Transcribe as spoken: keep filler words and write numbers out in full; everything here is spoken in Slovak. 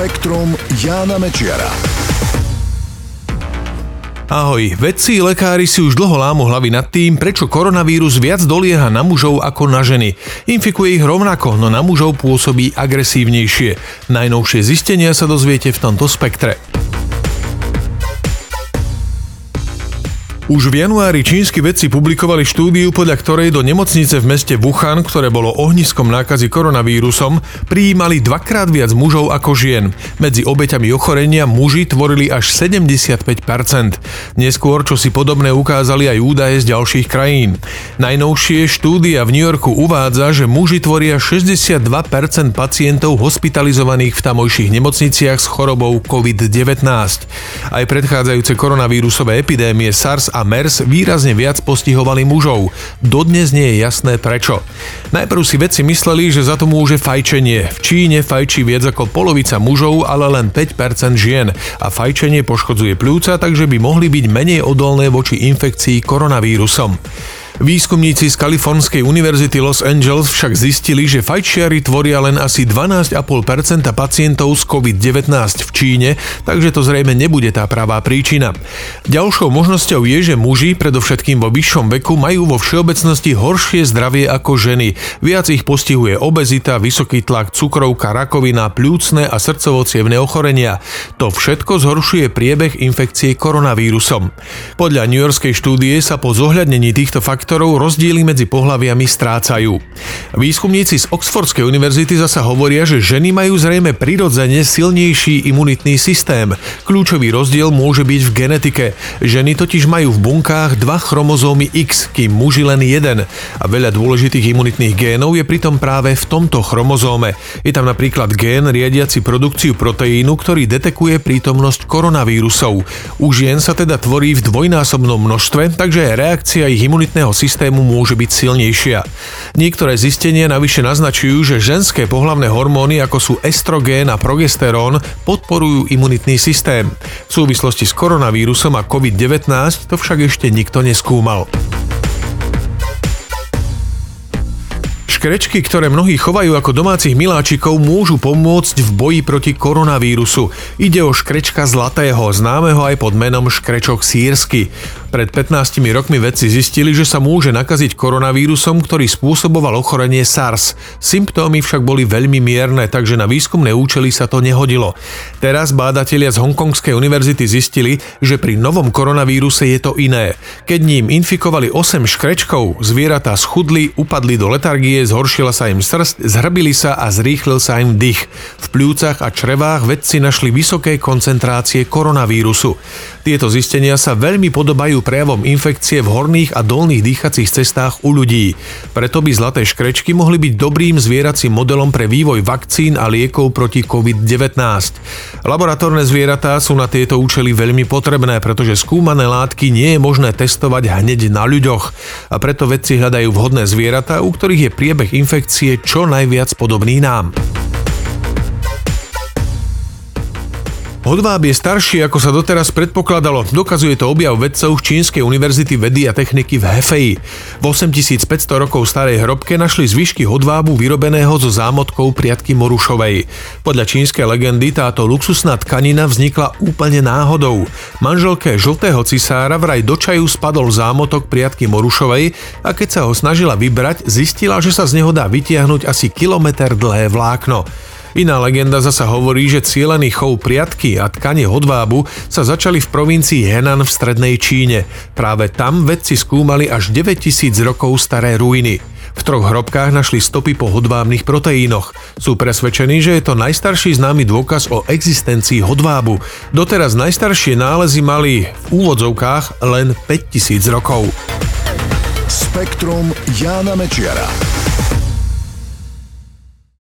Spektrum Jána Mečiara. Ahoj, vedci a lekári si už dlho lámu hlavy nad tým, prečo koronavírus viac dolieha na mužov ako na ženy. Infikuje ich rovnako, no na mužov pôsobí agresívnejšie. Najnovšie zistenia sa dozviete v tomto spektre. Už v januári čínsky vedci publikovali štúdiu, podľa ktorej do nemocnice v meste Wuhan, ktoré bolo ohniskom nákazy koronavírusom, prijímali dvakrát viac mužov ako žien. Medzi obeťami ochorenia muži tvorili až sedemdesiatpäť percent. Neskôr, čo si podobné ukázali aj údaje z ďalších krajín. Najnovšie štúdia v New Yorku uvádza, že muži tvoria šesťdesiatdva percent pacientov hospitalizovaných v tamojších nemocniciach s chorobou covid devätnásť. Aj predchádzajúce koronavírusové epidémie SARS a MERS výrazne viac postihovali mužov. Dodnes nie je jasné prečo. Najprv si vedci mysleli, že za to môže fajčenie. V Číne fajčí viac ako polovica mužov, ale len päť percent žien. A fajčenie poškodzuje pľúca, takže by mohli byť menej odolné voči infekcii koronavírusom. Výskumníci z Kalifornskej univerzity Los Angeles však zistili, že fajčiari tvoria len asi dvanásť celá päť percent pacientov s covid devätnásť v Číne, takže to zrejme nebude tá pravá príčina. Ďalšou možnosťou je, že muži, predovšetkým vo vyššom veku, majú vo všeobecnosti horšie zdravie ako ženy. Viac ich postihuje obezita, vysoký tlak, cukrovka, rakovina, pľúcne a srdcovo-cievne ochorenia. To všetko zhoršuje priebeh infekcie koronavírusom. Podľa newyorskej štúdie sa po zohľadnení týchto faktov ktorou rozdiely medzi pohlaviami strácajú. Výskumníci z Oxfordskej univerzity zasa hovoria, že ženy majú zrejme prirodzene silnejší imunitný systém. Kľúčový rozdiel môže byť v genetike. Ženy totiž majú v bunkách dva chromozómy X, kým muži len jeden. A veľa dôležitých imunitných génov je pritom práve v tomto chromozóme. Je tam napríklad gén riadiaci produkciu proteínu, ktorý detekuje prítomnosť koronavírusov. U žien sa teda tvorí v dvojnásobnom množstve, takže reakcia ich imunitného systému môže byť silnejšia. Niektoré zistenia navyše naznačujú, že ženské pohlavné hormóny, ako sú estrogén a progesterón, podporujú imunitný systém. V súvislosti s koronavírusom a covid devätnásť to však ešte nikto neskúmal. Škrečky, ktoré mnohí chovajú ako domácich miláčikov, môžu pomôcť v boji proti koronavírusu. Ide o škrečka zlatého, známeho aj pod menom škrečok sírsky. Pred pätnástimi rokmi vedci zistili, že sa môže nakaziť koronavírusom, ktorý spôsoboval ochorenie SARS. Symptómy však boli veľmi mierne, takže na výskumné účely sa to nehodilo. Teraz bádatelia z Hongkongskej univerzity zistili, že pri novom koronavíruse je to iné. Keď ním infikovali osem škrečkov, zvieratá schudli, upadli do letargie, zhoršila sa im srst, zhrbili sa a zrýchlil sa im dých. V pľúcach a črevách vedci našli vysoké koncentrácie koronavírusu. Tieto zistenia sa veľmi podobajú prejavom infekcie v horných a dolných dýchacích cestách u ľudí. Preto by zlaté škrečky mohli byť dobrým zvieracím modelom pre vývoj vakcín a liekov proti covid devätnásť. Laboratórne zvieratá sú na tieto účely veľmi potrebné, pretože skúmané látky nie je možné testovať hneď na ľuďoch. A preto vedci hľadajú vhodné zvieratá, u ktorých je priebeh infekcie čo najviac podobný nám. Hodváb je starší, ako sa doteraz predpokladalo. Dokazuje to objav vedcov z Čínskej univerzity vedy a techniky v Hefei. V osemtisícpäťsto rokov starej hrobke našli zvyšky hodvábu vyrobeného zo zámotkov priatky morušovej. Podľa čínskej legendy táto luxusná tkanina vznikla úplne náhodou. Manželke žltého cisára vraj do čaju spadol zámotok priatky morušovej a keď sa ho snažila vybrať, zistila, že sa z neho dá vytiahnuť asi kilometer dlhé vlákno. Iná legenda zasa hovorí, že cielený chov priatky a tkanie hodvábu sa začali v provincii Henan v strednej Číne. Práve tam vedci skúmali až deväťtisíc rokov staré ruiny. V troch hrobkách našli stopy po hodvábnych proteínoch. Sú presvedčení, že je to najstarší známy dôkaz o existencii hodvábu. Doteraz najstaršie nálezy mali v úvodzovkách len päťtisíc rokov. Spektrum Jána Mečiara.